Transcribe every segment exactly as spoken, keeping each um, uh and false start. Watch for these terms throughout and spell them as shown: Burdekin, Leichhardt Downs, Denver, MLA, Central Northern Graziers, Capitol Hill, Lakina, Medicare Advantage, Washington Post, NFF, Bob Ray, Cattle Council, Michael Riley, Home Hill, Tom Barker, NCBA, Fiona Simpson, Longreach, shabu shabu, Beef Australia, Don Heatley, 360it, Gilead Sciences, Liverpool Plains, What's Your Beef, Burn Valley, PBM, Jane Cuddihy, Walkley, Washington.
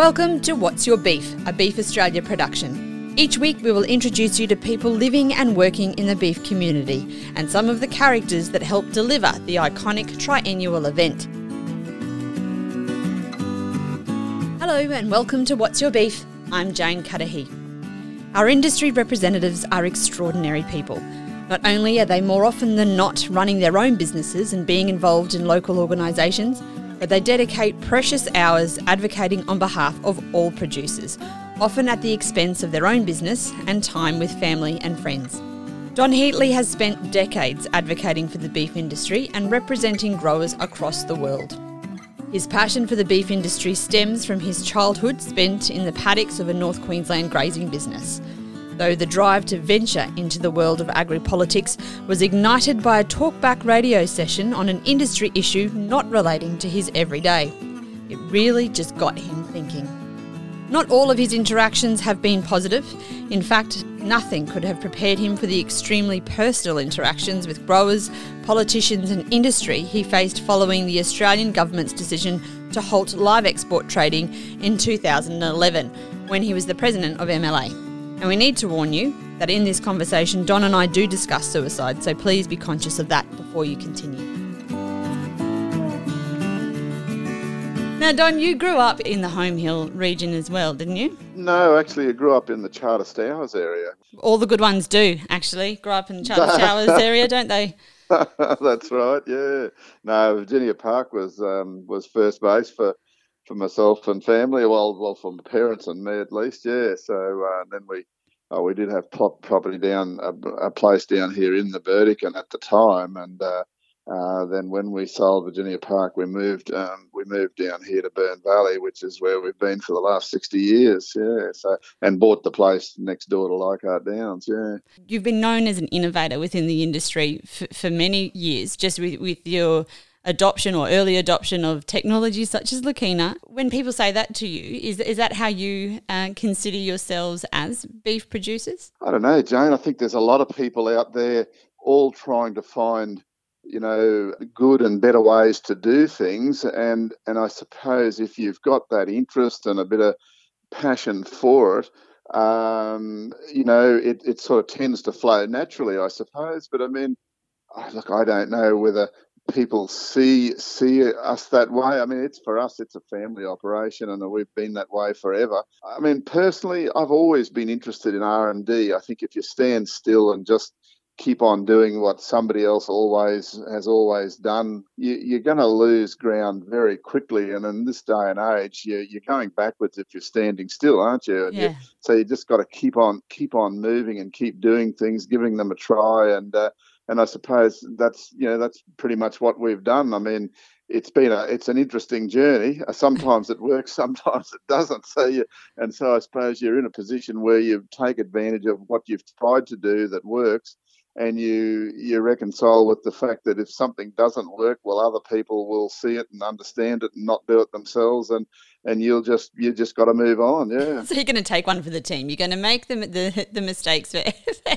Welcome to What's Your Beef, a Beef Australia production. Each week we will introduce you to people living and working in the beef community and some of the characters that help deliver the iconic triennial event. Hello and welcome to What's Your Beef. I'm Jane Cuddihy. Our industry representatives are extraordinary people. Not only are they more often than not running their own businesses and being involved in local organisations, but they dedicate precious hours advocating on behalf of all producers, often at the expense of their own business and time with family and friends. Don Heatley has spent decades advocating for the beef industry and representing growers across the world. His passion for the beef industry stems from his childhood spent in the paddocks of a North Queensland grazing business, though the drive to venture into the world of agri-politics was ignited by a talkback radio session on an industry issue not relating to his everyday. It really just got him thinking. Not all of his interactions have been positive. In fact, nothing could have prepared him for the extremely personal interactions with growers, politicians and industry he faced following the Australian government's decision to halt live export trading in two thousand eleven when he was the president of M L A. And we need to warn you that in this conversation, Don and I do discuss suicide, so please be conscious of that before you continue. Now, Don, you grew up in the Home Hill region as well, didn't you? No, actually, I grew up in the Charter Towers area. All the good ones do, actually, grow up in the Charter Towers area, don't they? That's right, yeah. No, Virginia Park was um, was first base for... for myself and family, well, well, for my parents and me at least, yeah. So uh, then we, oh, we did have plop property down a, a place down here in the Burdekin at the time, and uh, uh, then when we sold Virginia Park, we moved, um, we moved down here to Burn Valley, which is where we've been for the last sixty years, yeah. So and bought the place next door to Leichhardt Downs, yeah. You've been known as an innovator within the industry for, for many years, just with, with your adoption or early adoption of technologies such as Lakina. When people say that to you, is is that how you uh, consider yourselves as beef producers? I don't know, Jane. I think there's a lot of people out there all trying to find, you know, good and better ways to do things. And, and I suppose if you've got that interest and a bit of passion for it, um, you know, it, it sort of tends to flow naturally, I suppose. But I mean, look, I don't know whether people see see us that way. I mean, it's for us, it's a family operation, and we've been that way forever. I mean, personally, I've always been interested in R and D. I think if you stand still and just keep on doing what somebody else always has always done, you, you're going to lose ground very quickly. And in this day and age, you, you're going backwards if you're standing still, aren't you? And yeah. you so you just got to keep on keep on moving and keep doing things, giving them a try, and. Uh, And I suppose that's, you know, that's pretty much what we've done. I mean, it's been a, it's an interesting journey. Sometimes it works, sometimes it doesn't. So you, and so I suppose you're in a position where you take advantage of what you've tried to do that works, and you you reconcile with the fact that if something doesn't work, well, other people will see it and understand it and not do it themselves, and and you'll just you just got to move on. Yeah. So you're going to take one for the team. You're going to make the the, the mistakes for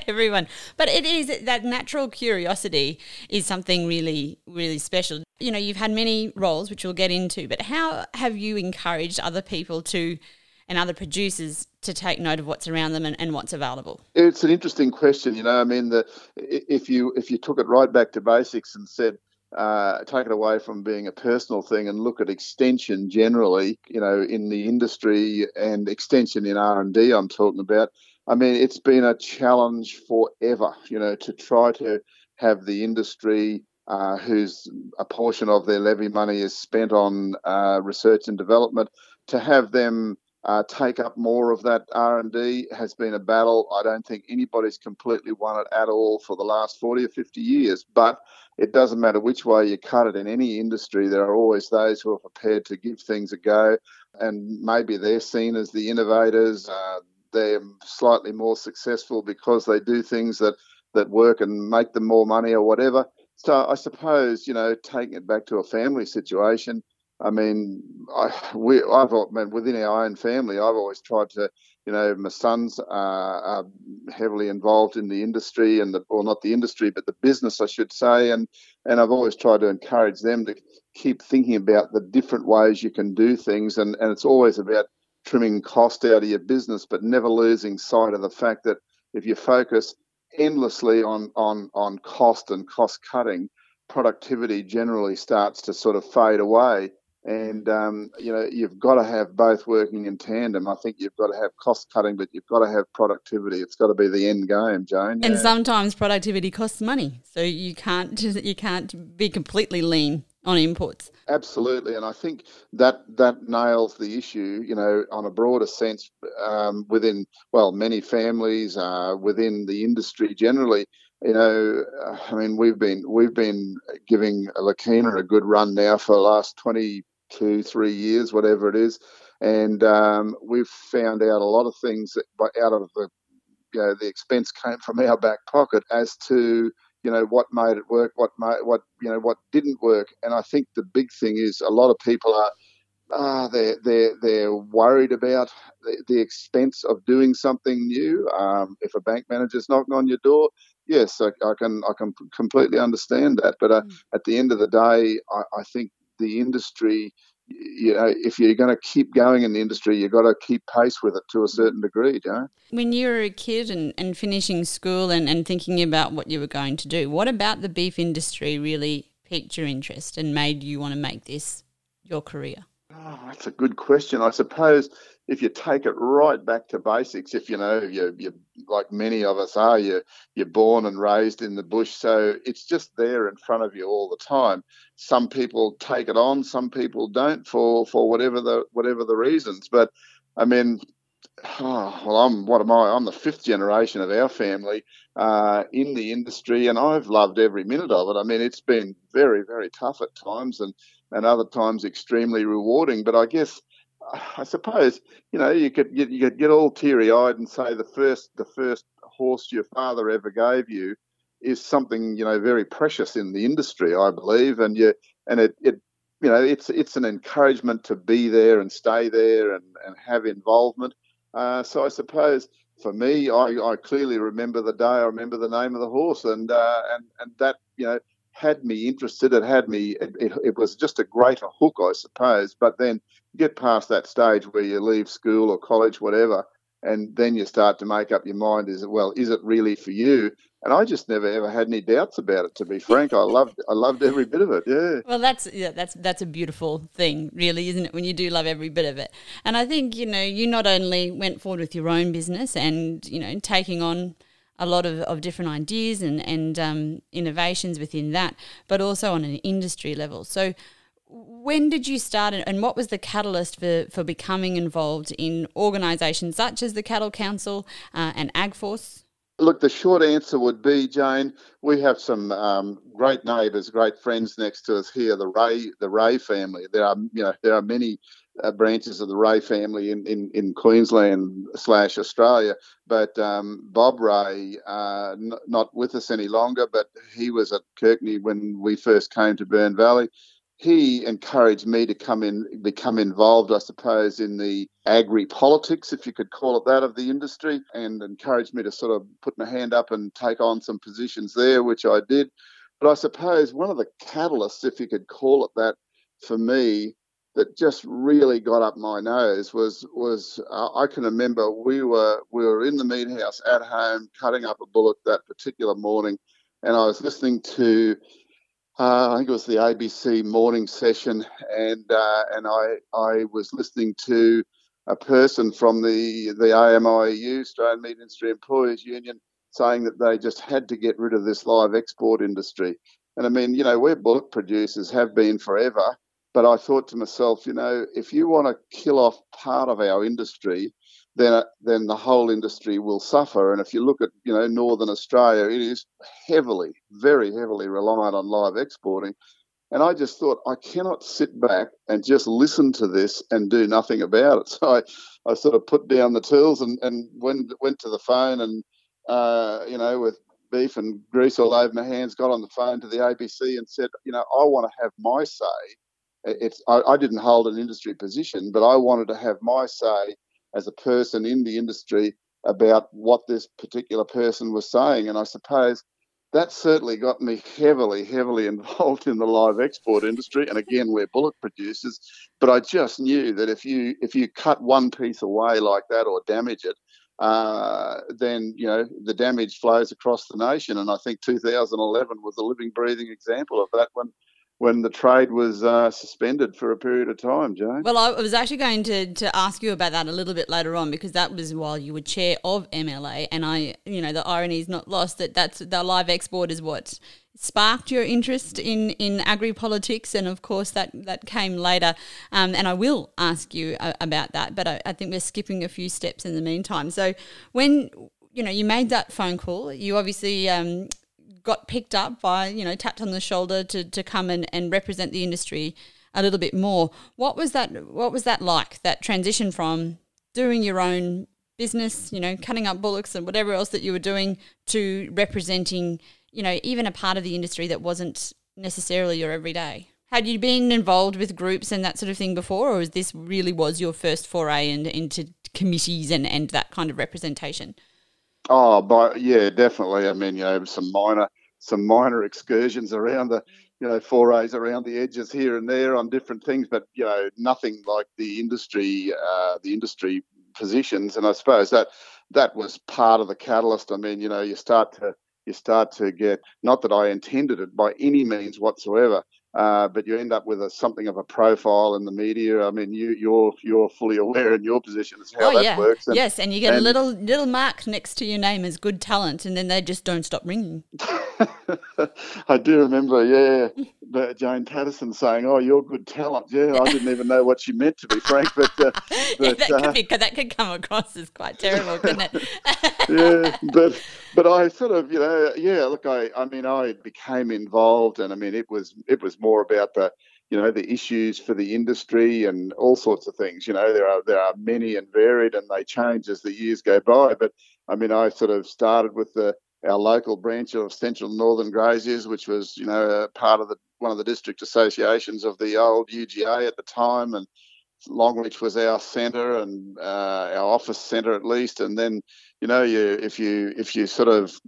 everyone. But it is that natural curiosity is something really, really special. You know, you've had many roles, which we'll get into, but how have you encouraged other people to and other producers to take note of what's around them and, and what's available? It's an interesting question, you know. I mean, the, if you if you took it right back to basics and said, uh, take it away from being a personal thing and look at extension generally, you know, in the industry and extension in R and D I'm talking about, I mean, it's been a challenge forever, you know, to try to have the industry uh, whose a portion of their levy money is spent on uh, research and development, to have them Uh, take up more of that R and D has been a battle. I don't think anybody's completely won it at all for the last forty or fifty years, but it doesn't matter which way you cut it in any industry. There are always those who are prepared to give things a go, and maybe they're seen as the innovators. Uh, they're slightly more successful because they do things that, that work and make them more money or whatever. So I suppose, you know, taking it back to a family situation, I mean, I, we, I've I mean, within our own family, I've always tried to, you know, my sons are, are heavily involved in the industry and the, or not the industry, but the business, I should say. And, and I've always tried to encourage them to keep thinking about the different ways you can do things. And, and it's always about trimming cost out of your business, but never losing sight of the fact that if you focus endlessly on on on cost and cost cutting, productivity generally starts to sort of fade away. And um, you know, you've got to have both working in tandem. I think you've got to have cost cutting, but you've got to have productivity. It's got to be the end game, Jane. And yeah. sometimes productivity costs money, so you can't you can't be completely lean on inputs. Absolutely, and I think that that nails the issue. You know, on a broader sense, um, within well, many families, uh, within the industry generally. You know, I mean, we've been we've been giving Lakina a good run now for the last twenty-two, three years, whatever it is, and um, we've found out a lot of things that out of the, you know, the expense came from our back pocket as to, you know, what made it work, what made, what you know, what didn't work. And I think the big thing is a lot of people are ah, they're they're they're worried about the, the expense of doing something new. Um, if a bank manager's knocking on your door. Yes, I, I can. I can completely understand that, but uh, mm. at the end of the day, I, I think the industry. You know, if you're going to keep going in the industry, you've got to keep pace with it to a certain degree, don't you? When you were a kid and, and finishing school and, and thinking about what you were going to do, what about the beef industry really piqued your interest and made you want to make this your career? Oh, that's a good question. I suppose if you take it right back to basics, if you know, you you like many of us are, you you're born and raised in the bush, so it's just there in front of you all the time. Some people take it on, some people don't for for whatever the whatever the reasons. But I mean, oh, well, I'm what am I? I'm the fifth generation of our family uh, in the industry, and I've loved every minute of it. I mean, it's been very very tough at times, and. and other times extremely rewarding. But I guess, I suppose, you know, you could you, you could get all teary-eyed and say the first the first horse your father ever gave you is something, you know, very precious in the industry, I believe. And you and it, it you know, it's it's an encouragement to be there and stay there and, and have involvement. Uh, so I suppose for me, I, I clearly remember the day. I remember the name of the horse, and uh, and and that, you know, had me interested. It had me, it, it, it was just a greater hook, I suppose. But then you get past that stage where you leave school or college, whatever, and then you start to make up your mind, is it, well, is it really for you? And I just never, ever had any doubts about it, to be frank. I loved I loved every bit of it, yeah. Well, that's yeah, that's that's a beautiful thing, really, isn't it, when you do love every bit of it. And I think, you know, you not only went forward with your own business and, you know, taking on a lot of, of different ideas and, and um, innovations within that, but also on an industry level. So when did you start and what was the catalyst for, for becoming involved in organisations such as the Cattle Council uh, and AgForce? Look, the short answer would be, Jane, we have some um, great neighbours, great friends next to us here, the Ray the Ray family. There are, you know, there are many Uh, branches of the Ray family in, in, in Queensland slash Australia, but um, Bob Ray, uh, n- not with us any longer, but he was at Kirkney when we first came to Burn Valley. He encouraged me to come in, become involved, I suppose, in the agri-politics, if you could call it that, of the industry, and encouraged me to sort of put my hand up and take on some positions there, which I did. But I suppose one of the catalysts, if you could call it that, for me, that just really got up my nose was was uh, I can remember we were we were in the meat house at home cutting up a bullock that particular morning, and I was listening to uh, I think it was the A B C morning session, and uh, and I I was listening to a person from the the A M I U, Australian Meat Industry Employers Union, saying that they just had to get rid of this live export industry. And I mean, you know, we're bullock producers, have been forever. But I thought to myself, you know, if you want to kill off part of our industry, then then the whole industry will suffer. And if you look at, you know, Northern Australia, it is heavily, very heavily reliant on live exporting. And I just thought, I cannot sit back and just listen to this and do nothing about it. So I, I sort of put down the tools and, and went, went to the phone and, uh, you know, with beef and grease all over my hands, got on the phone to the A B C and said, you know, I want to have my say. It's I, I didn't hold an industry position, but I wanted to have my say as a person in the industry about what this particular person was saying. And I suppose that certainly got me heavily, heavily involved in the live export industry. And again, we're bullock producers. But I just knew that if you if you cut one piece away like that or damage it, uh, then, you know, the damage flows across the nation. And I think two thousand eleven was a living, breathing example of that one. When the trade was uh, suspended for a period of time, Jane. Well, I was actually going to, to ask you about that a little bit later on, because that was while you were chair of M L A, and I, you know, the irony is not lost that that's the live export is what sparked your interest in, in agri-politics, and of course that, that came later. Um, and I will ask you about that, but I, I think we're skipping a few steps in the meantime. So when, you know, you made that phone call, you obviously... Um, got picked up by, you know, tapped on the shoulder to, to come and, and represent the industry a little bit more. What was that what was that like, that transition from doing your own business, you know, cutting up bullocks and whatever else that you were doing, to representing, you know, even a part of the industry that wasn't necessarily your everyday? Had you been involved with groups and that sort of thing before, or was this really was your first foray in, into committees and, and that kind of representation? Oh, but yeah, definitely. I mean, you know, some minor, some minor excursions around the, you know, forays around the edges here and there on different things, but you know, nothing like the industry, uh, the industry positions. And I suppose that that was part of the catalyst. I mean, you know, you start to you start to get, not that I intended it by any means whatsoever, uh, but you end up with a, something of a profile in the media. I mean, you, you're you're fully aware in your position as how oh, that yeah. works. And, yes, and you get and, a little little mark next to your name as good talent, and then they just don't stop ringing. I do remember, yeah, Jane Patterson saying, "Oh, you're good talent." Yeah, I didn't even know what she meant, to be frank. But, uh, but yeah, that, uh, could be, that could come across as quite terrible, couldn't it? yeah, but but I sort of, you know, yeah. Look, I I mean, I became involved, and I mean, it was it was. more about the, you know, the issues for the industry and all sorts of things. You know, there are there are many and varied, and they change as the years go by. But I mean, I sort of started with the our local branch of Central Northern Graziers, which was, you know, part of the one of the district associations of the old U G A at the time, and Longreach was our centre and uh, our office centre at least. And then, you know, you if you if you sort of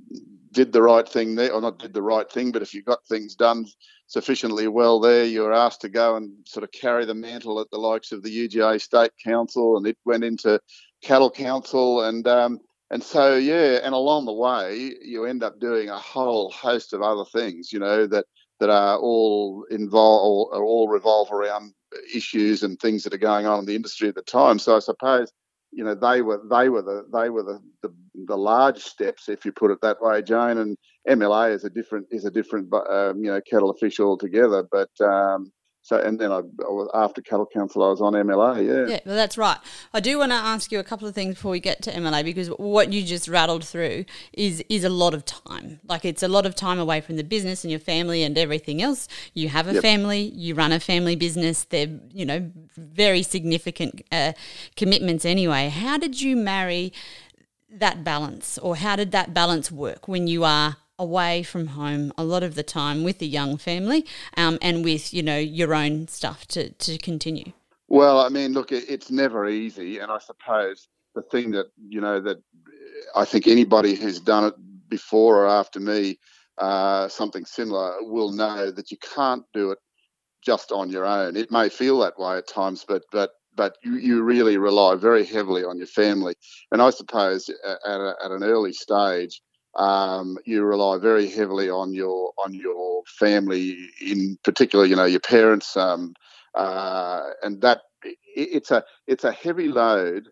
did the right thing there, or not did the right thing, but if you got things done sufficiently well there, you were asked to go and sort of carry the mantle at the likes of the U G A State Council, and it went into Cattle Council, and um, and so yeah, and along the way you end up doing a whole host of other things, you know, that that are all involve or all revolve around issues and things that are going on in the industry at the time. So I suppose, you know, they were they were the they were the, the, the large steps, if you put it that way, Jane. And M L A is a different is a different um, you know, cattle official altogether. But um, so and then I, after Cattle Council, I was on M L A. Yeah, yeah, well, that's right. I do want to ask you a couple of things before we get to M L A, because what you just rattled through is is a lot of time. Like, it's a lot of time away from the business and your family and everything else. You have a yep. family, you run a family business. They're, you know, very significant uh, commitments anyway. How did you marry that balance, or how did that balance work when you are away from home a lot of the time with a young family um, and with, you know, your own stuff to, to continue? Well, I mean, look, it's never easy. And I suppose the thing that, you know, that I think anybody who's done it before or after me, uh, something similar, will know that you can't do it just on your own. It may feel that way at times, but but but you, you really rely very heavily on your family. And I suppose at, a, at an early stage, um, you rely very heavily on your on your family, in particular, you know, your parents, um, uh, and that it, it's a it's a heavy load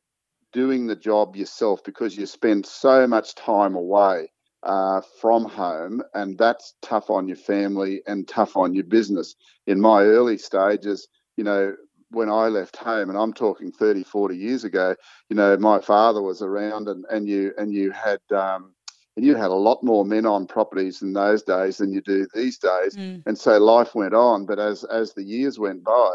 doing the job yourself, because you spend so much time away uh, from home, and that's tough on your family and tough on your business. In my early stages, you know, when I left home, and I'm talking thirty, forty years ago, you know, my father was around, and, and you and you had um, and you had a lot more men on properties in those days than you do these days. Mm. And so life went on. But as as the years went by,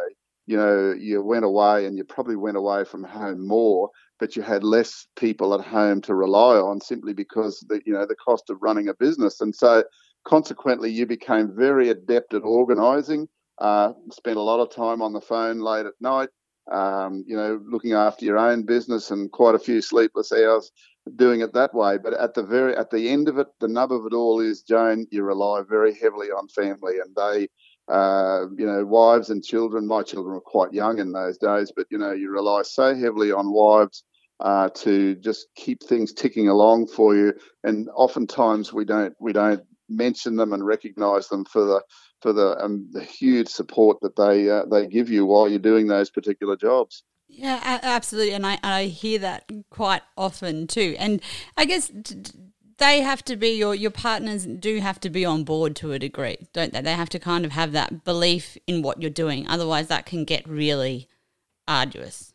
you know, you went away, and you probably went away from home more, but you had less people at home to rely on, simply because the, you know, the cost of running a business. And so consequently, you became very adept at organising. Uh, spent a lot of time on the phone late at night, um, you know, looking after your own business, and quite a few sleepless hours doing it that way. But at the very at the end of it, the nub of it all is, Jane, you rely very heavily on family, and they, uh, you know, wives and children. My children were quite young in those days, but you know, you rely so heavily on wives uh, to just keep things ticking along for you. And oftentimes we don't we don't mention them and recognise them for the for the, um, the huge support that they uh, they give you while you're doing those particular jobs. Yeah, absolutely, and I I hear that quite often too. And I guess they have to be, your your partners do have to be on board to a degree, don't they? They have to kind of have that belief in what you're doing. Otherwise, that can get really arduous.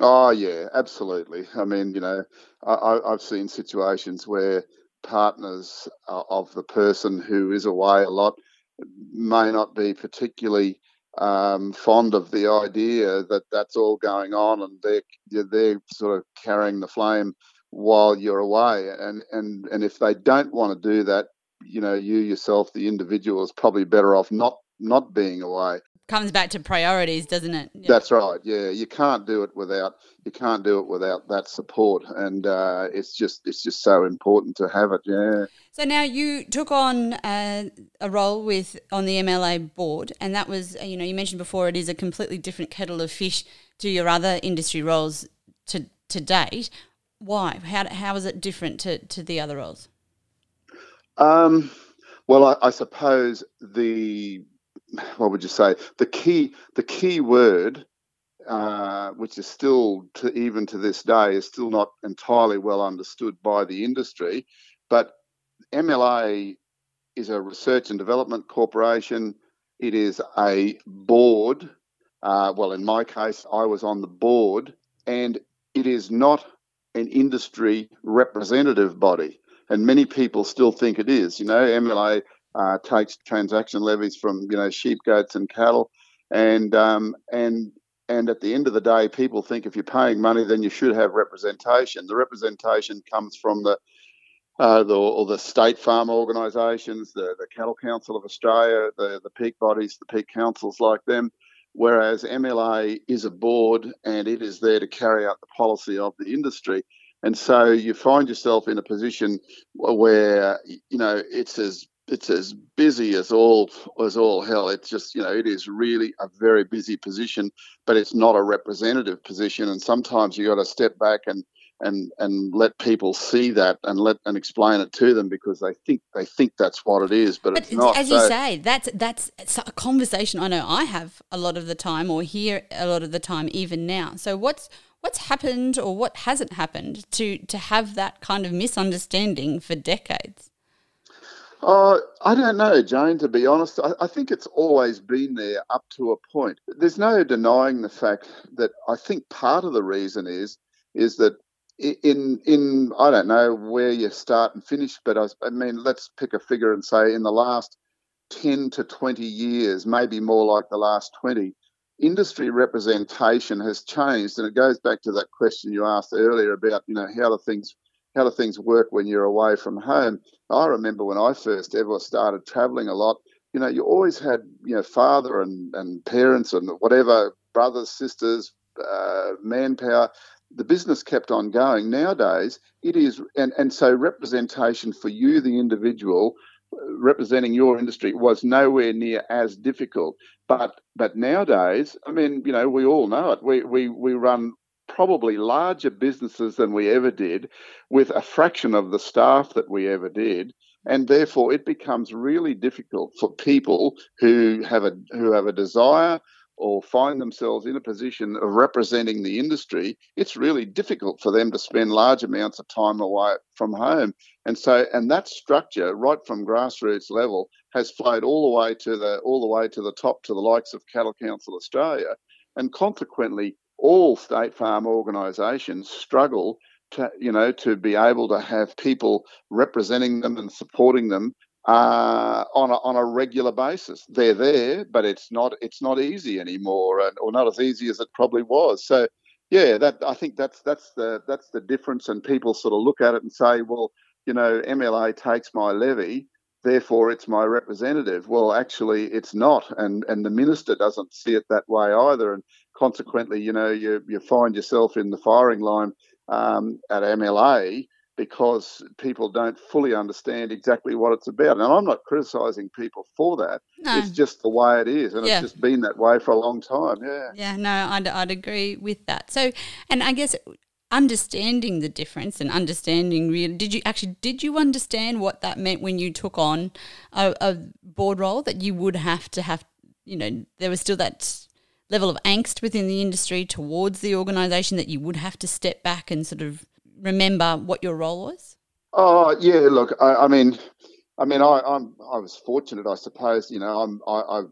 Oh yeah, absolutely. I mean, you know, I, I've seen situations where partners of the person who is away a lot may not be particularly um fond of the idea that that's all going on, and they're they're sort of carrying the flame while you're away, and and and if they don't want to do that, you know, you yourself, the individual, is probably better off not not being away. Comes back to priorities, doesn't it? Yeah. That's right. Yeah, you can't do it without you can't do it without that support, and uh, it's just it's just so important to have it. Yeah. So now you took on uh, a role with on the M L A board, and that was, you know, you mentioned before, it is a completely different kettle of fish to your other industry roles to to date. Why? How how is it different to to the other roles? Um. Well, I, I suppose the What would you say? The key, the key word, uh, which is still, to, even to this day, is still not entirely well understood by the industry. But M L A is a research and development corporation. It is a board. Uh, well, in my case, I was on the board, and it is not an industry representative body. And many people still think it is. You know, M L A Uh, takes transaction levies from, you know, sheep, goats and cattle, and um, and and at the end of the day, people think if you're paying money, then you should have representation. The representation comes from the uh, the, or the state farm organisations, the, the Cattle Council of Australia, the, the peak bodies, the peak councils like them, whereas M L A is a board and it is there to carry out the policy of the industry. And so you find yourself in a position where, you know, it's as It's as busy as all as all hell. It's just, you know, it is really a very busy position, but it's not a representative position. And sometimes you got to step back and and and let people see that and let and explain it to them, because they think they think that's what it is, but, but it's not. As so, you say, that's that's a conversation I know I have a lot of the time, or hear a lot of the time, even now. So what's what's happened, or what hasn't happened, to to have that kind of misunderstanding for decades? Oh, I don't know, Jane, to be honest. I, I think it's always been there up to a point. There's no denying the fact that I think part of the reason is is that in, in I don't know where you start and finish, but I, I mean, let's pick a figure and say in the last ten to twenty years, maybe more like the last twenty, industry representation has changed. And it goes back to that question you asked earlier about, you know, how do things How do things work when you're away from home? I remember when I first ever started travelling a lot, you know, you always had, you know, father and, and parents and whatever, brothers, sisters, uh, manpower. The business kept on going. Nowadays, it is, and, and so representation for you, the individual, representing your industry was nowhere near as difficult. But but nowadays, I mean, you know, we all know it. We we we run probably larger businesses than we ever did, with a fraction of the staff that we ever did, and therefore it becomes really difficult for people who have a who have a desire or find themselves in a position of representing the industry. It's really difficult for them to spend large amounts of time away from home, and so and that structure, right from grassroots level, has flowed all the way to the all the way to the top, to the likes of Cattle Council Australia, and consequently, all state farm organisations struggle to, you know, to be able to have people representing them and supporting them uh, on a, on a regular basis. They're there, but it's not it's not easy anymore, and, or not as easy as it probably was. So, yeah, that I think that's that's the that's the difference. And people sort of look at it and say, well, you know, M L A takes my levy, therefore it's my representative. Well, actually, it's not, and and the minister doesn't see it that way either, and consequently, you know, you you find yourself in the firing line um, at M L A because people don't fully understand exactly what it's about. And I'm not criticising people for that. No. It's just the way it is, and yeah. it's just been that way for a long time, yeah. Yeah, no, I'd, I'd agree with that. So, and I guess understanding the difference and understanding real, did you actually, did you understand what that meant when you took on a, a board role, that you would have to have, you know, there was still that level of angst within the industry towards the organisation that you would have to step back and sort of remember what your role was? Oh yeah, look, I, I mean, I mean, I, I'm I was fortunate, I suppose. You know, I'm I, I've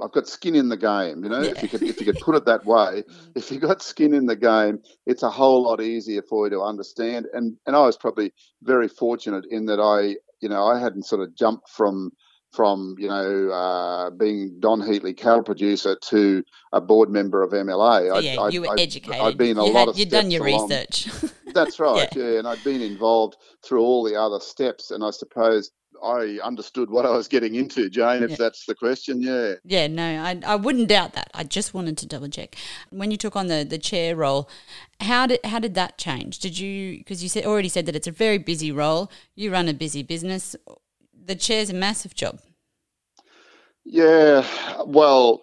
I've got skin in the game. You know, yeah. if you could if you could put it that way, if you got skin in the game, it's a whole lot easier for you to understand. And and I was probably very fortunate in that I you know I hadn't sort of jumped from from you know uh, being Don Heatley cattle producer to a board member of M L A. So, yeah, I, you I, were I, educated. I'd been a you lot had, of you'd steps done your along. Research. That's right, yeah. yeah, and I'd been involved through all the other steps, and I suppose I understood what I was getting into, Jane, if yeah. that's the question, yeah. Yeah, no, I I wouldn't doubt that. I just wanted to double check. When you took on the, the chair role, how did how did that change? Did you, because you said, already said that it's a very busy role, you run a busy business, the chair's a massive job. Yeah, well,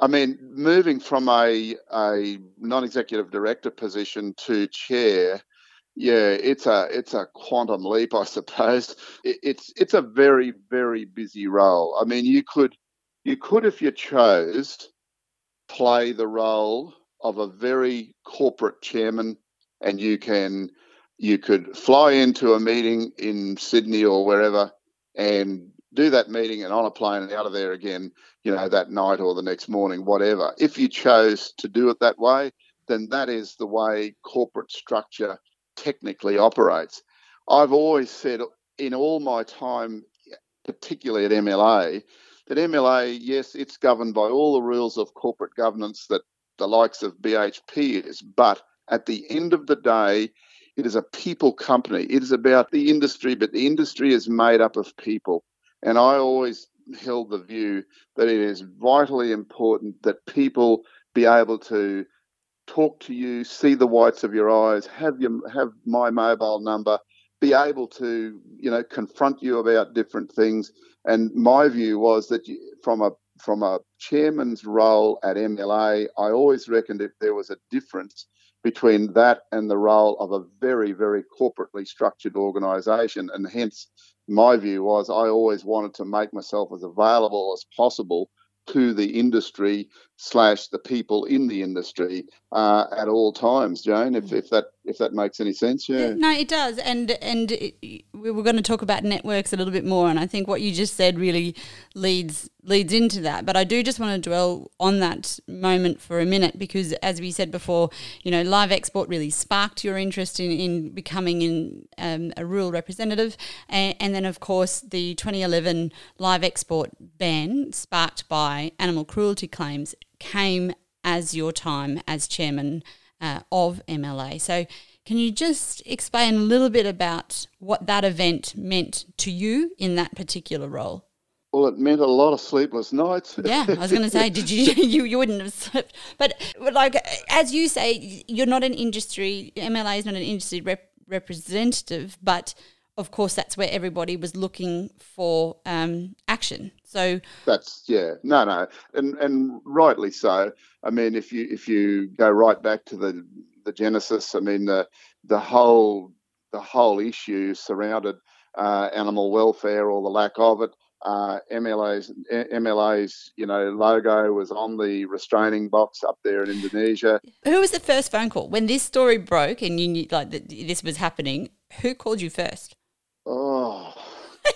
I mean, moving from a a non-executive director position to chair, yeah, it's a it's a quantum leap, I suppose. It, it's it's a very very busy role. I mean, you could you could if you chose play the role of a very corporate chairman, and you can you could fly into a meeting in Sydney or wherever and do that meeting, and on a plane and out of there again, you know, that night or the next morning, whatever. If you chose to do it that way, then that is the way corporate structure technically operates. I've always said in all my time, particularly at M L A, that M L A, yes, it's governed by all the rules of corporate governance that the likes of B H P is, but at the end of the day, it is a people company. It is about the industry, but the industry is made up of people. And I always held the view that it is vitally important that people be able to talk to you, see the whites of your eyes, have your, have my mobile number, be able to, you know, confront you about different things. And my view was that you, from a from a chairman's role at M L A, I always reckoned if there was a difference between that and the role of a very, very corporately structured organisation. And hence, my view was I always wanted to make myself as available as possible to the industry slash the people in the industry uh, at all times, Jane, if, if that if that makes any sense. Yeah. No, it does. And, and it, we were going to talk about networks a little bit more, and I think what you just said really leads leads into that. But I do just want to dwell on that moment for a minute because, as we said before, you know, live export really sparked your interest in, in becoming in, um, a rural representative. And, and then, of course, the twenty eleven live export ban sparked by animal cruelty claims came as your time as chairman uh, of M L A. So can you just explain a little bit about what that event meant to you in that particular role? Well, it meant a lot of sleepless nights. Yeah, I was going to say, did you, you you wouldn't have slept. But like as you say, you're not an industry, M L A is not an industry rep- representative, but of course that's where everybody was looking for um, action. So that's yeah, no, no, and and rightly so. I mean, if you if you go right back to the the genesis, I mean the the whole the whole issue surrounded uh, animal welfare or the lack of it. Uh, M L A's M L A's you know logo was on the restraining box up there in Indonesia. Who was the first phone call when this story broke and you knew like that this was happening? Who called you first? Oh,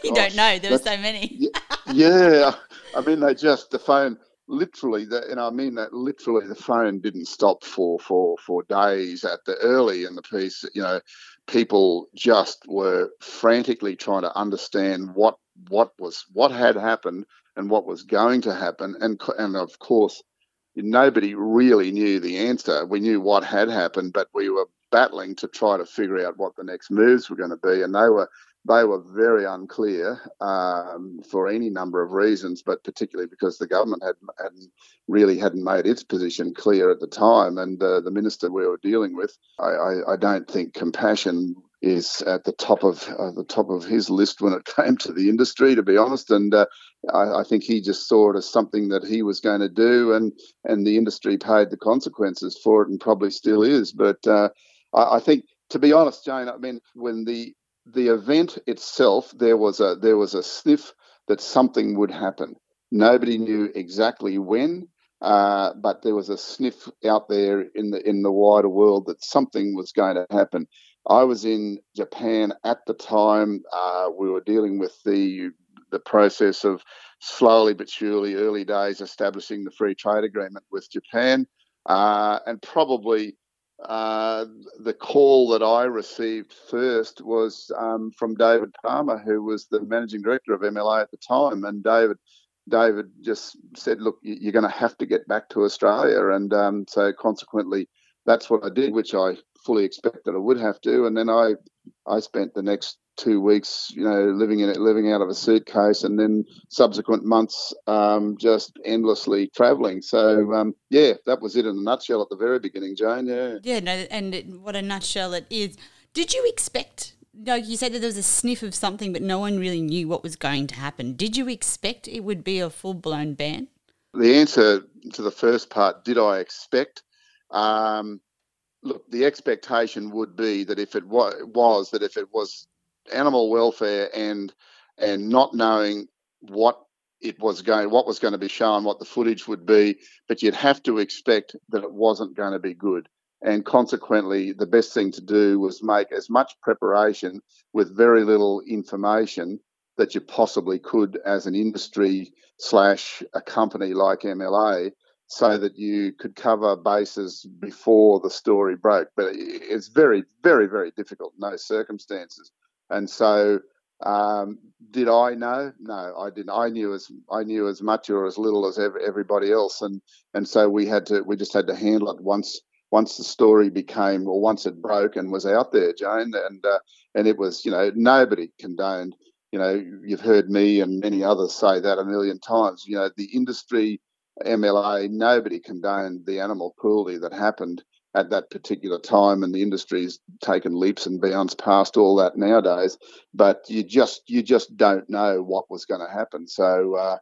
you gosh, don't know. There were so many. yeah, I mean they just the phone literally, the, and I mean that literally. The phone didn't stop for for for days at the early in the piece. You know, people just were frantically trying to understand what. what was what had happened and what was going to happen, and and of course nobody really knew the answer. We knew what had happened, but we were battling to try to figure out what the next moves were going to be, and they were they were very unclear um, for any number of reasons, but particularly because the government had, hadn't really hadn't made its position clear at the time. And uh, the minister we were dealing with, I, I, I don't think compassion is at the top of uh, the top of his list when it came to the industry, to be honest. And uh, I, I think he just saw it as something that he was going to do, and and the industry paid the consequences for it, and probably still is. But uh, I, I think, to be honest, Jane, I mean, when the The event itself, there was a there was a sniff that something would happen. Nobody knew exactly when, uh, but there was a sniff out there in the in the wider world that something was going to happen. I was in Japan at the time. Uh, we were dealing with the the process of slowly but surely, early days, establishing the free trade agreement with Japan, uh, and probably. Uh, the call that I received first was um, from David Palmer, who was the managing director of M L A at the time. And David, David just said, "Look, you're going to have to get back to Australia." And um, so, consequently, that's what I did, which I fully expected I would have to. And then I, I spent the next two weeks, you know, living in it, living out of a suitcase, and then subsequent months, um, just endlessly travelling. So, um, yeah, that was it in a nutshell at the very beginning, Jane. Yeah, yeah, no, and it, what a nutshell it is. Did you expect? Like you said, that there was a sniff of something, but no one really knew what was going to happen. Did you expect it would be a full blown ban? The answer to the first part, did I expect? Um, look, the expectation would be that if it wa- was that if it was animal welfare and and not knowing what it was going, what was going to be shown, what the footage would be, but you'd have to expect that it wasn't going to be good. And consequently, the best thing to do was make as much preparation with very little information that you possibly could as an industry slash a company like M L A, so that you could cover bases before the story broke. But it's very, very, very difficult in those circumstances. And so, um, did I know? No, I didn't. I knew as I knew as much or as little as ever, everybody else, and and so we had to we just had to handle it once once the story became or once it broke and was out there, Jane. And uh, and it was, you know, nobody condoned. You know, you've heard me and many others say that a million times. You know, the industry, M L A, nobody condoned the animal cruelty that happened at that particular time, and the industry's taken leaps and bounds past all that nowadays. But you just you just don't know what was going to happen. So uh,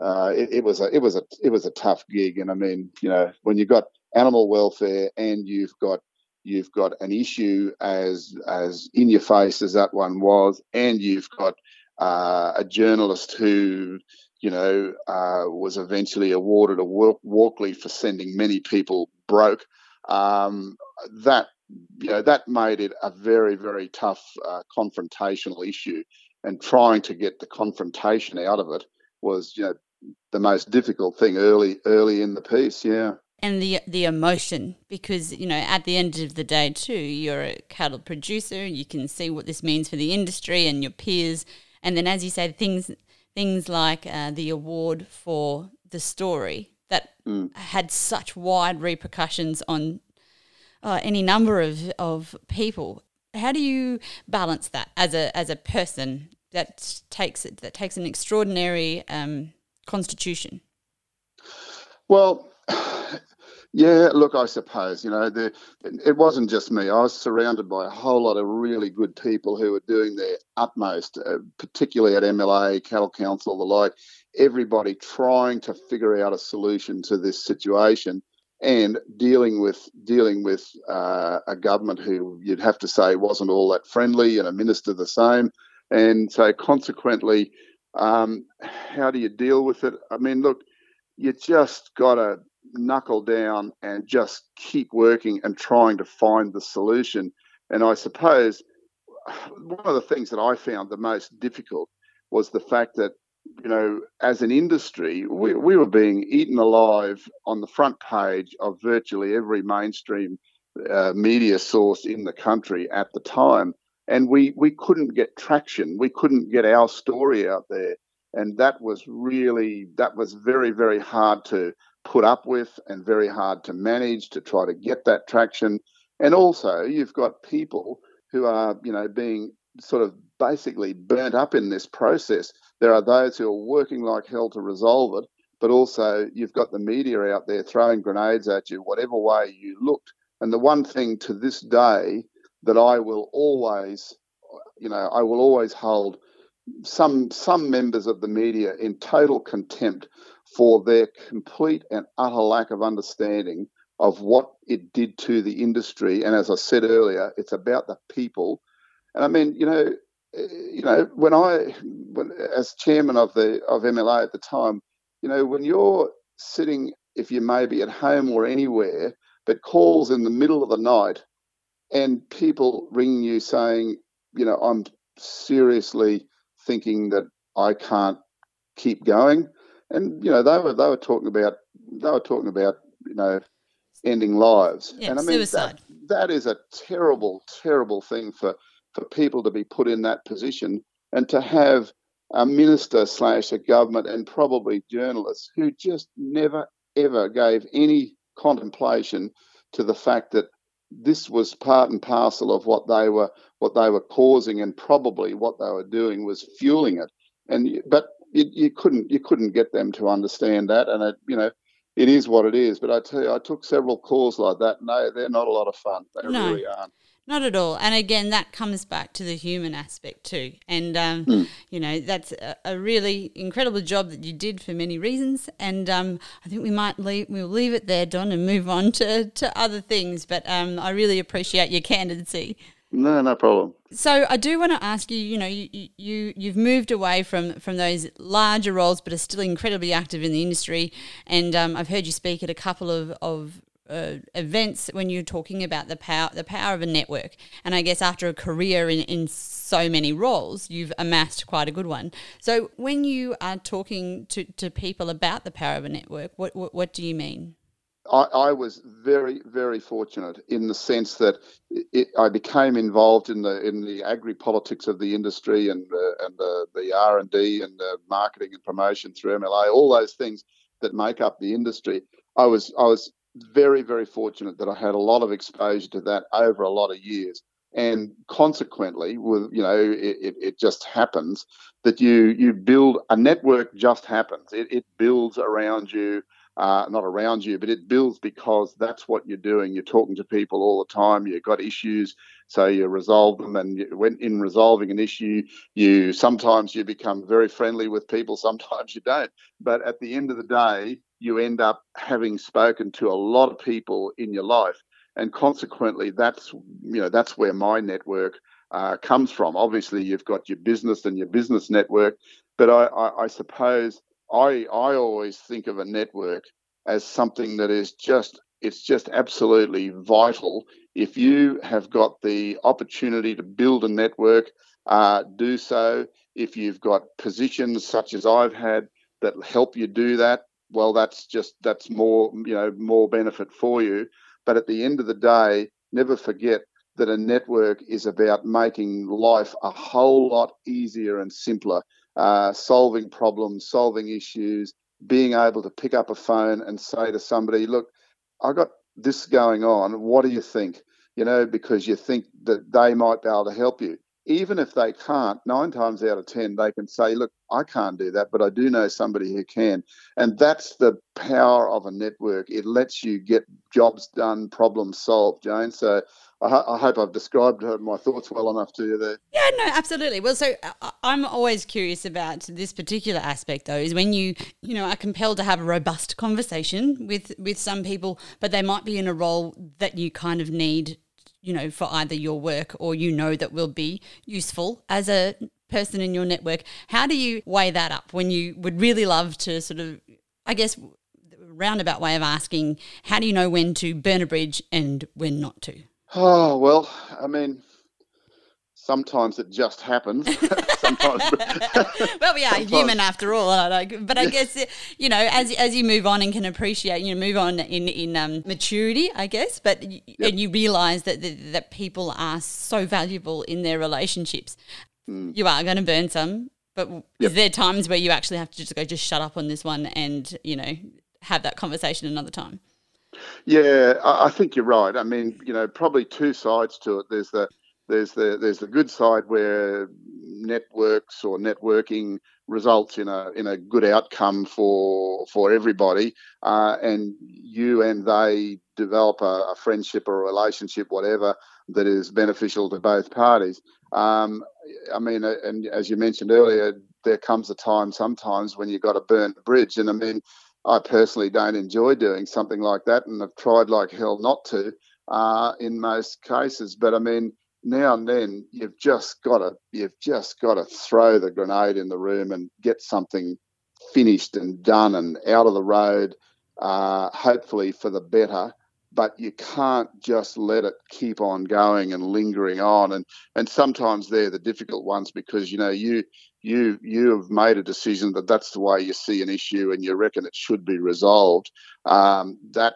uh, it, it was a it was a it was a tough gig. And I mean, you know, when you've got animal welfare and you've got you've got an issue as as in your face as that one was, and you've got uh, a journalist who, you know, uh, was eventually awarded a Walkley for sending many people broke. Um, that, you know, that made it a very, very tough uh, confrontational issue, and trying to get the confrontation out of it was, you know, the most difficult thing early, early in the piece. Yeah. And the, the emotion, because, you know, at the end of the day too, you're a cattle producer and you can see what this means for the industry and your peers. And then, as you say, things, things like uh, the award for the story, that mm. had such wide repercussions on uh, any number of, of people. How do you balance that as a as a person that takes that takes an extraordinary um, constitution? Well, yeah. Look, I suppose you know the, it wasn't just me. I was surrounded by a whole lot of really good people who were doing their utmost, uh, particularly at M L A, Cattle Council, the like. Everybody trying to figure out a solution to this situation, and dealing with dealing with uh, a government who you'd have to say wasn't all that friendly, and a minister the same. And so consequently, um, how do you deal with it? I mean, look, you just got to knuckle down and just keep working and trying to find the solution. And I suppose one of the things that I found the most difficult was the fact that, you know, as an industry, we, we were being eaten alive on the front page of virtually every mainstream uh, media source in the country at the time. And we, we couldn't get traction. We couldn't get our story out there. And that was really, that was very, very hard to put up with and very hard to manage to try to get that traction. And also you've got people who are, you know, being sort of basically burnt up in this process. There are those who are working like hell to resolve it, but also you've got the media out there throwing grenades at you, whatever way you looked. And the one thing to this day that I will always, you know, I will always hold some some members of the media in total contempt for their complete and utter lack of understanding of what it did to the industry. And as I said earlier, it's about the people. And I mean, you know, you know, when I, when, as chairman of the of M L A at the time, you know, when you're sitting, if you may be at home or anywhere, but calls in the middle of the night and people ringing you saying, you know, I'm seriously thinking that I can't keep going. And, you know, they were they were talking about they were talking about, you know, ending lives. Yeah, and I mean, suicide. That, that is a terrible, terrible thing for, for people to be put in that position, and to have a minister slash a government and probably journalists who just never, ever gave any contemplation to the fact that this was part and parcel of what they were what they were causing, and probably what they were doing was fueling it. And but you, you couldn't you couldn't get them to understand that, and it, you know, it is what it is. But I tell you, I took several calls like that. No, they're not a lot of fun. They no, really aren't. Not at all. And again, that comes back to the human aspect too. And um, mm. you know, that's a, a really incredible job that you did for many reasons. And um, I think we might leave we'll leave it there, Don, and move on to, to other things. But um, I really appreciate your candidacy. No, no problem. So I do want to ask you, you know, you, you, you've moved away from, from those larger roles but are still incredibly active in the industry, and um, I've heard you speak at a couple of, of uh, events when you're talking about the power the power of a network. And I guess after a career in, in so many roles, you've amassed quite a good one. So when you are talking to, to people about the power of a network, what what, what do you mean? I, I was very, very fortunate in the sense that it, I became involved in the in the agri-politics of the industry, and uh, and the, the R and D and the marketing and promotion through M L A, all those things that make up the industry. I was I was very, very fortunate that I had a lot of exposure to that over a lot of years, and consequently, with you know, it, it just happens that you you build a network. Just happens. It, it builds around you. Uh, not around you, but it builds because that's what you're doing. You're talking to people all the time. You've got issues, so you resolve them. And you, when in resolving an issue, you sometimes you become very friendly with people, sometimes you don't. But at the end of the day, you end up having spoken to a lot of people in your life, and consequently, that's you know that's where my network uh, comes from. Obviously, you've got your business and your business network, but I, I, I suppose. I I always think of a network as something that is just, it's just absolutely vital. If you have got the opportunity to build a network, uh, do so. If you've got positions such as I've had that help you do that, well, that's just, that's more, you know, more benefit for you. But at the end of the day, never forget that a network is about making life a whole lot easier and simpler. Uh, solving problems, solving issues, being able to pick up a phone and say to somebody, look, I got this going on. What do you think? You know, because you think that they might be able to help you. Even if they can't, nine times out of ten, they can say, look, I can't do that, but I do know somebody who can. And that's the power of a network. It lets you get jobs done, problems solved, Jane. So I, ho- I hope I've described my thoughts well enough to you there. Yeah, no, absolutely. Well, so I'm always curious about this particular aspect, though, is when you, you know, are compelled to have a robust conversation with, with some people, but they might be in a role that you kind of need, you know, for either your work or, you know, that will be useful as a person in your network. How do you weigh that up when you would really love to sort of, I guess, roundabout way of asking, how do you know when to burn a bridge and when not to? Oh, well, I mean, sometimes it just happens. Sometimes. Well, we are sometimes. Human after all. Aren't but I guess, you know, as as you move on and can appreciate, you know, move on in, in um, maturity, I guess, but yep. And you realise that, that, that people are so valuable in their relationships. Mm. You are going to burn some, but yep. Is there times where you actually have to just go, just shut up on this one and, you know, have that conversation another time? Yeah, I think you're right. I mean, you know, probably two sides to it. There's the There's the there's the good side where networks or networking results in a in a good outcome for for everybody, uh, and you and they develop a, a friendship or a relationship, whatever, that is beneficial to both parties. Um, I mean, and as you mentioned earlier, there comes a time sometimes when you've got to burn a bridge, and I mean, I personally don't enjoy doing something like that, and I've tried like hell not to uh, in most cases, but I mean, now and then you've just got to you've just got to throw the grenade in the room and get something finished and done and out of the road, uh, hopefully for the better. But you can't just let it keep on going and lingering on. And and sometimes they're the difficult ones because, you know, you you you have made a decision that that's the way you see an issue and you reckon it should be resolved. Um, that,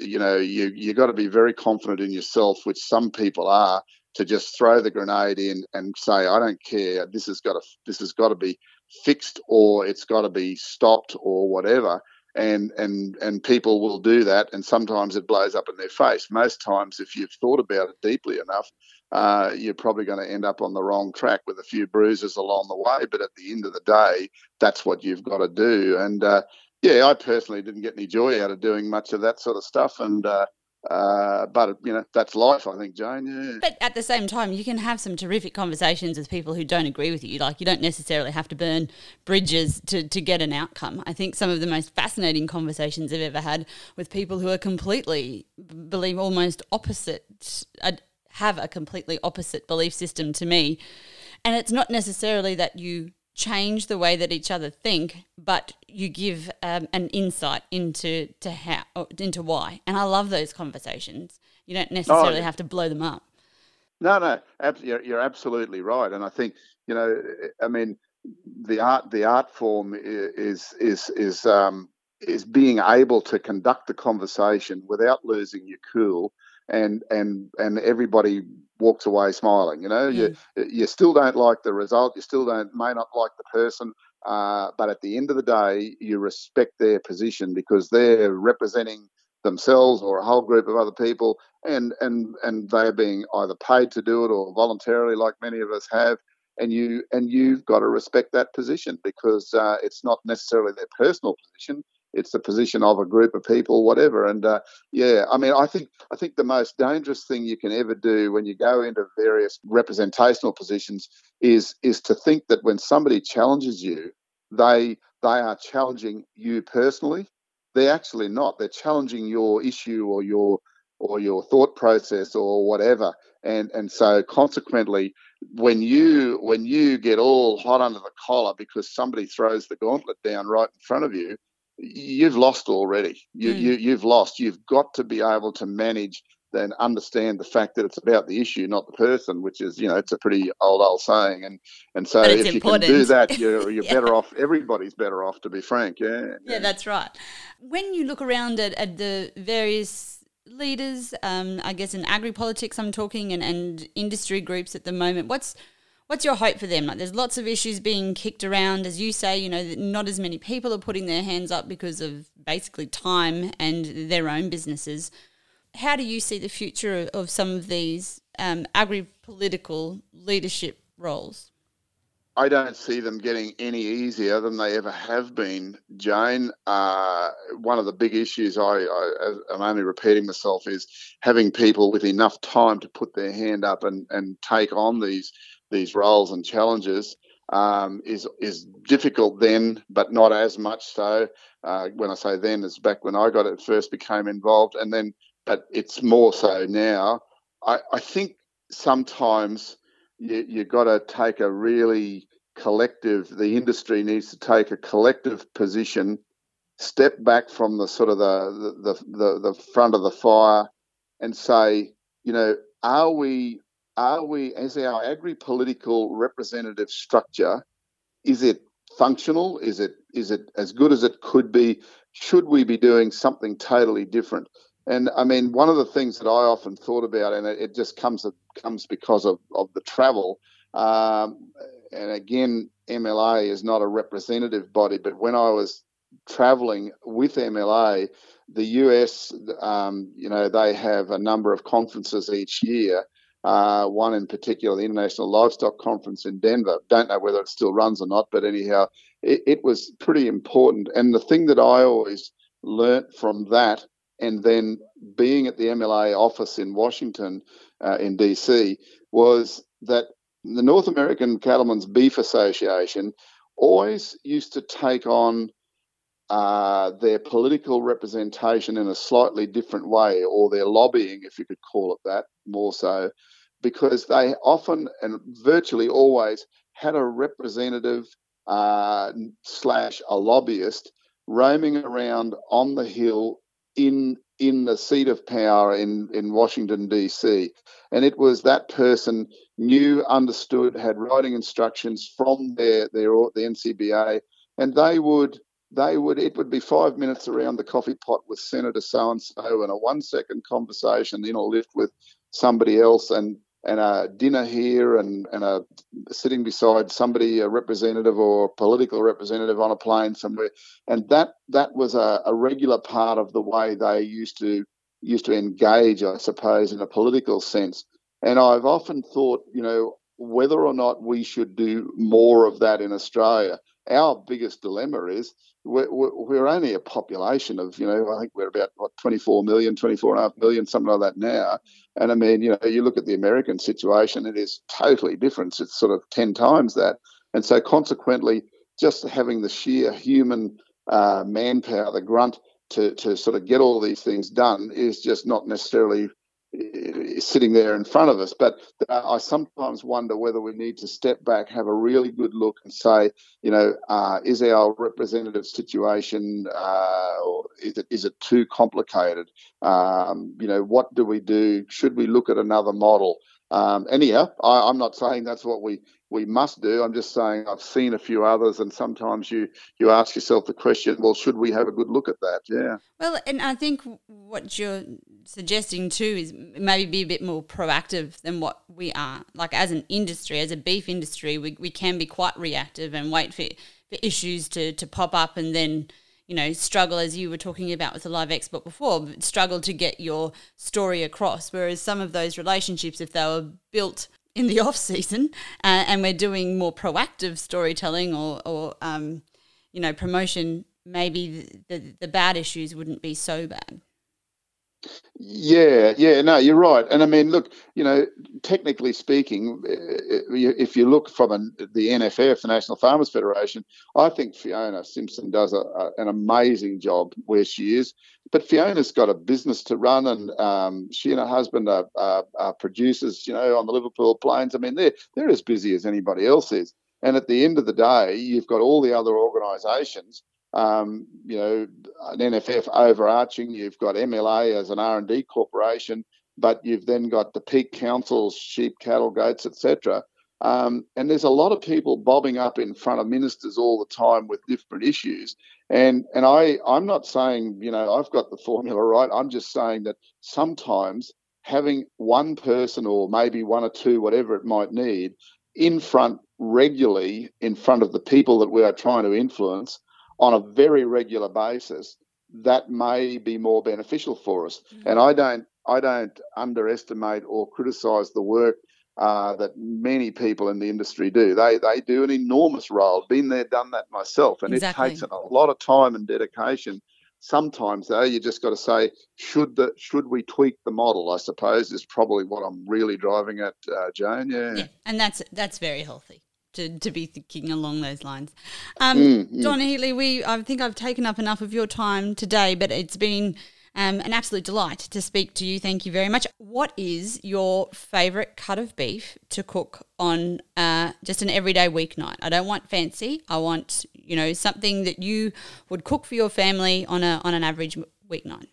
you know, you you got to be very confident in yourself, which some people are, to just throw the grenade in and say, I don't care, this has got to, this has got to be fixed or it's got to be stopped or whatever. And and and people will do that, and sometimes it blows up in their face. Most times, if you've thought about it deeply enough, uh, you're probably going to end up on the wrong track with a few bruises along the way. But at the end of the day, that's what you've got to do. And, uh, yeah, I personally didn't get any joy out of doing much of that sort of stuff. And uh, uh, but, you know, that's life, I think, Jane. Yeah. But at the same time, you can have some terrific conversations with people who don't agree with you. Like, you don't necessarily have to burn bridges to, to get an outcome. I think some of the most fascinating conversations I've ever had with people who are completely, believe almost opposite, have a completely opposite belief system to me. And it's not necessarily that you change the way that each other think, but you give um, an insight into to how into why. And I love those conversations. You don't necessarily oh, have to blow them up. No, no, ab- you're, you're absolutely right. And I think, you know, I mean, the art the art form is is is um, is being able to conduct the conversation without losing your cool, and and and everybody walks away smiling. You know, mm. you you still don't like the result, you still don't may not like the person, uh, but at the end of the day, you respect their position because they're representing themselves or a whole group of other people, and and and they're being either paid to do it or voluntarily, like many of us have. And you and you've got to respect that position because uh, it's not necessarily their personal position. It's the position of a group of people, whatever. And, uh, yeah, I mean, I think I think the most dangerous thing you can ever do when you go into various representational positions is is to think that when somebody challenges you, they they are challenging you personally. They're actually not. They're challenging your issue or your or your thought process or whatever. And and so consequently, when you when you get all hot under the collar because somebody throws the gauntlet down right in front of you, you've lost already. You, mm. you, you've lost. You've got to be able to manage and understand the fact that it's about the issue, not the person, which is, you know, it's a pretty old, old saying. And and so if important. you can do that, you're, you're yeah. better off. Everybody's better off, to be frank. Yeah, yeah, yeah. That's right. When you look around at, at the various leaders, um, I guess in agri-politics I'm talking and, and industry groups at the moment, what's What's your hope for them? Like, there's lots of issues being kicked around. As you say, you know, not as many people are putting their hands up because of basically time and their own businesses. How do you see the future of some of these um, agri-political leadership roles? I don't see them getting any easier than they ever have been, Jane. Uh, one of the big issues, I, I, I'm only repeating myself, is having people with enough time to put their hand up and, and take on these these roles and challenges um, is is difficult then, but not as much so. Uh, when I say then, it's back when I got it first became involved, and then, but it's more so now. I, I think sometimes you you got to take a really collective. The industry needs to take a collective position, step back from the sort of the the the, the front of the fire, and say, you know, are we? Are we, as our agri-political representative structure, is it functional? Is it is it as good as it could be? Should we be doing something totally different? And I mean, one of the things that I often thought about, and it, it just comes comes because of, of the travel. Um, and again, M L A is not a representative body, but when I was traveling with M L A, the U S, um, you know, they have a number of conferences each year. uh, one in particular, the International Livestock Conference in Denver. Don't know whether it still runs or not, but anyhow, it, it was pretty important. And the thing that I always learnt from that, and then being at the M L A office in Washington, uh, in D C, was that the North American Cattlemen's Beef Association always used to take on uh, their political representation in a slightly different way, or their lobbying, if you could call it that, more so, because they often and virtually always had a representative uh, slash a lobbyist roaming around on the hill in in the seat of power in, in Washington, D C. And it was that person knew, understood, had writing instructions from their, their the N C B A, and they would, they would it would be five minutes around the coffee pot with Senator so-and-so and a one-second conversation in a lift with somebody else, and, and a dinner here, and, and a sitting beside somebody, a representative or political representative on a plane somewhere. And that that was a, a regular part of the way they used to used to engage, I suppose, in a political sense. And I've often thought, you know, whether or not we should do more of that in Australia. Our biggest dilemma is we're, we're only a population of, you know, I think we're about what, twenty-four million, twenty-four and a half million, something like that now. And I mean, you know, you look at the American situation, it is totally different. It's sort of ten times that. And so consequently, just having the sheer human uh, manpower, the grunt to, to sort of get all these things done is just not necessarily sitting there in front of us. But uh, I sometimes wonder whether we need to step back, have a really good look and say, you know, uh, is our representative situation, uh, or is it, is it too complicated? Um, you know, what do we do? Should we look at another model? Um, anyhow, I, I'm not saying that's what we, we must do. I'm just saying I've seen a few others, and sometimes you, you ask yourself the question, well, should we have a good look at that? Yeah. Well, and I think what you're suggesting too is maybe be a bit more proactive than what we are. Like as an industry, as a beef industry, we, we can be quite reactive and wait for, for issues to, to pop up, and then, you know, struggle, as you were talking about with the live export before, struggle to get your story across. Whereas some of those relationships, if they were built in the off season, uh, and we're doing more proactive storytelling or, or um, you know, promotion, maybe the, the, the bad issues wouldn't be so bad. Yeah, yeah, no, you're right. And I mean, look, you know, technically speaking, if you look from the N F F, the National Farmers Federation, I think Fiona Simpson does a, a, an amazing job where she is. But Fiona's got a business to run, and um, she and her husband are, are, are producers, you know, on the Liverpool Plains. I mean, they're, they're as busy as anybody else is. And at the end of the day, you've got all the other organisations. Um, you know, an N F F overarching, you've got M L A as an R and D corporation, but you've then got the peak councils, sheep, cattle, goats, et cetera. Um, and there's a lot of people bobbing up in front of ministers all the time with different issues. And and I, I'm not saying, you know, I've got the formula right. I'm just saying that sometimes having one person, or maybe one or two, whatever it might need, in front regularly in front of the people that we are trying to influence on a very regular basis, that may be more beneficial for us. Mm-hmm. And I don't I don't underestimate or criticise the work uh, that many people in the industry do. They they do an enormous role. Been there, done that myself. And exactly. It takes a lot of time and dedication. Sometimes, though, you just got to say, should the should we tweak the model, I suppose, is probably what I'm really driving at, uh, Jane. Yeah. yeah. And that's that's very healthy. To, to be thinking along those lines. Um, mm, mm. Don Heatley, we I think I've taken up enough of your time today, but it's been um, an absolute delight to speak to you. Thank you very much. What is your favourite cut of beef to cook on uh, just an everyday weeknight? I don't want fancy. I want, you know, something that you would cook for your family on a on an average weeknight.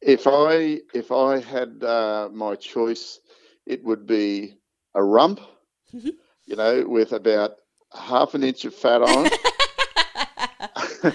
If I if I had uh, my choice, it would be a rump. Mm-hmm. You know, with about half an inch of fat on it,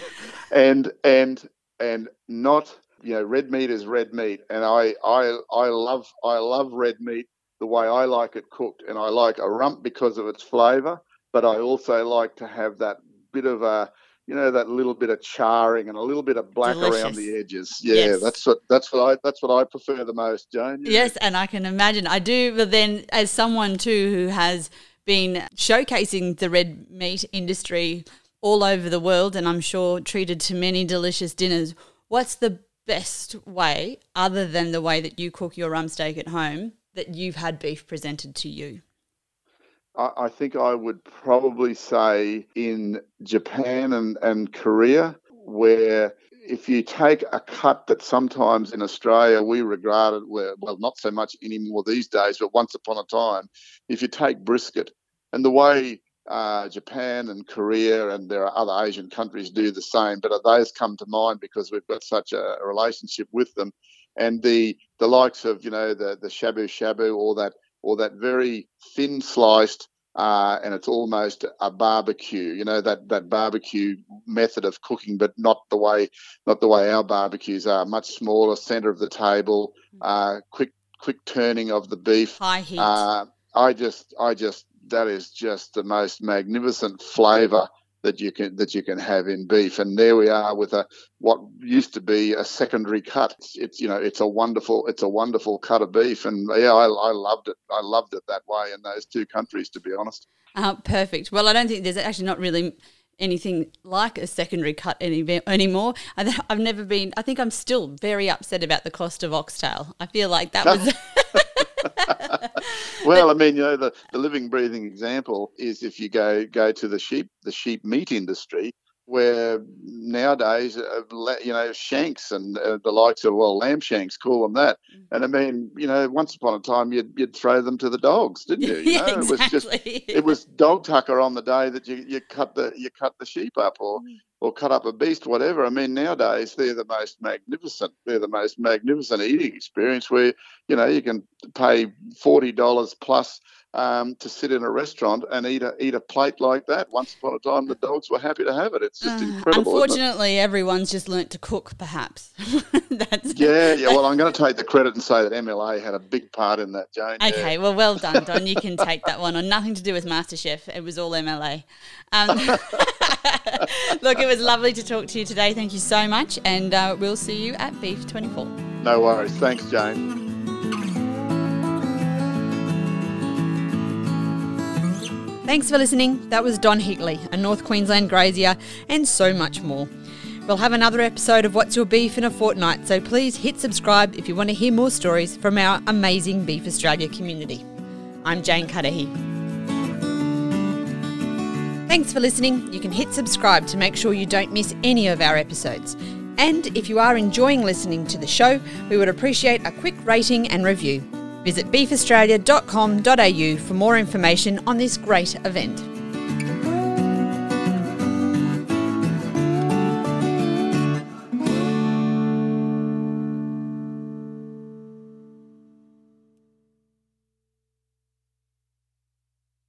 and and and not, you know, red meat is red meat, and I I I love I love red meat the way I like it cooked, and I like a rump because of its flavour, but I also like to have that bit of a you know, that little bit of charring and a little bit of black Delicious. Around the edges. Yeah, yes. that's what that's what I that's what I prefer the most, Jane. Yeah. Yes, and I can imagine I do. But then, as someone too who has been showcasing the red meat industry all over the world, and I'm sure treated to many delicious dinners, what's the best way, other than the way that you cook your rump steak at home, that you've had beef presented to you? I, I think I would probably say in Japan and, and Korea, where if you take a cut that sometimes in Australia we regard it, well, not so much anymore these days, but once upon a time, if you take brisket, and the way Uh, Japan and Korea, and there are other Asian countries do the same, but those come to mind because we've got such a relationship with them. And the the likes of, you know, the the shabu shabu, or that or that very thin sliced, uh, and it's almost a barbecue, you know, that that barbecue method of cooking, but not the way not the way our barbecues are. Much smaller, centre of the table, uh, quick quick turning of the beef. High heat. Uh, I just I just. That is just the most magnificent flavour that you can that you can have in beef. And there we are with a what used to be a secondary cut. It's, it's you know it's a wonderful it's a wonderful cut of beef. And yeah, I, I loved it. I loved it that way in those two countries, to be honest. Uh, perfect. Well, I don't think there's actually not really anything like a secondary cut any anymore. I, I've never been. I think I'm still very upset about the cost of oxtail. I feel like that was. Well, I mean, you know, the, the living, breathing example is if you go go to the sheep, the sheep meat industry, where nowadays, uh, you know, shanks and uh, the likes of, well, lamb shanks, call them that. And I mean, you know, once upon a time, you'd, you'd throw them to the dogs, didn't you? You know, yeah, exactly. It was just it was dog tucker on the day that you, you cut the you cut the sheep up, or. Or cut up a beast, whatever. I mean, nowadays they're the most magnificent. They're the most magnificent eating experience where, you know, you can pay forty dollars plus um, to sit in a restaurant and eat a eat a plate like that. Once upon a time, the dogs were happy to have it. It's just uh, incredible. Unfortunately, everyone's just learnt to cook, perhaps. That's yeah, yeah. Well, I'm going to take the credit and say that M L A had a big part in that, Jane. Okay, yeah. well, well done, Don. You can take that one on. Nothing to do with MasterChef. It was all M L A. Um, Look, it was lovely to talk to you today. Thank you so much, and uh, we'll see you at Beef twenty-four. No worries. Thanks, Jane. Thanks for listening. That was Don Heatley, a North Queensland grazier, and so much more. We'll have another episode of What's Your Beef in a fortnight, so please hit subscribe if you want to hear more stories from our amazing Beef Australia community. I'm Jane Cuddihy. Thanks for listening. You can hit subscribe to make sure you don't miss any of our episodes. And if you are enjoying listening to the show, we would appreciate a quick rating and review. Visit beef australia dot com dot a u for more information on this great event.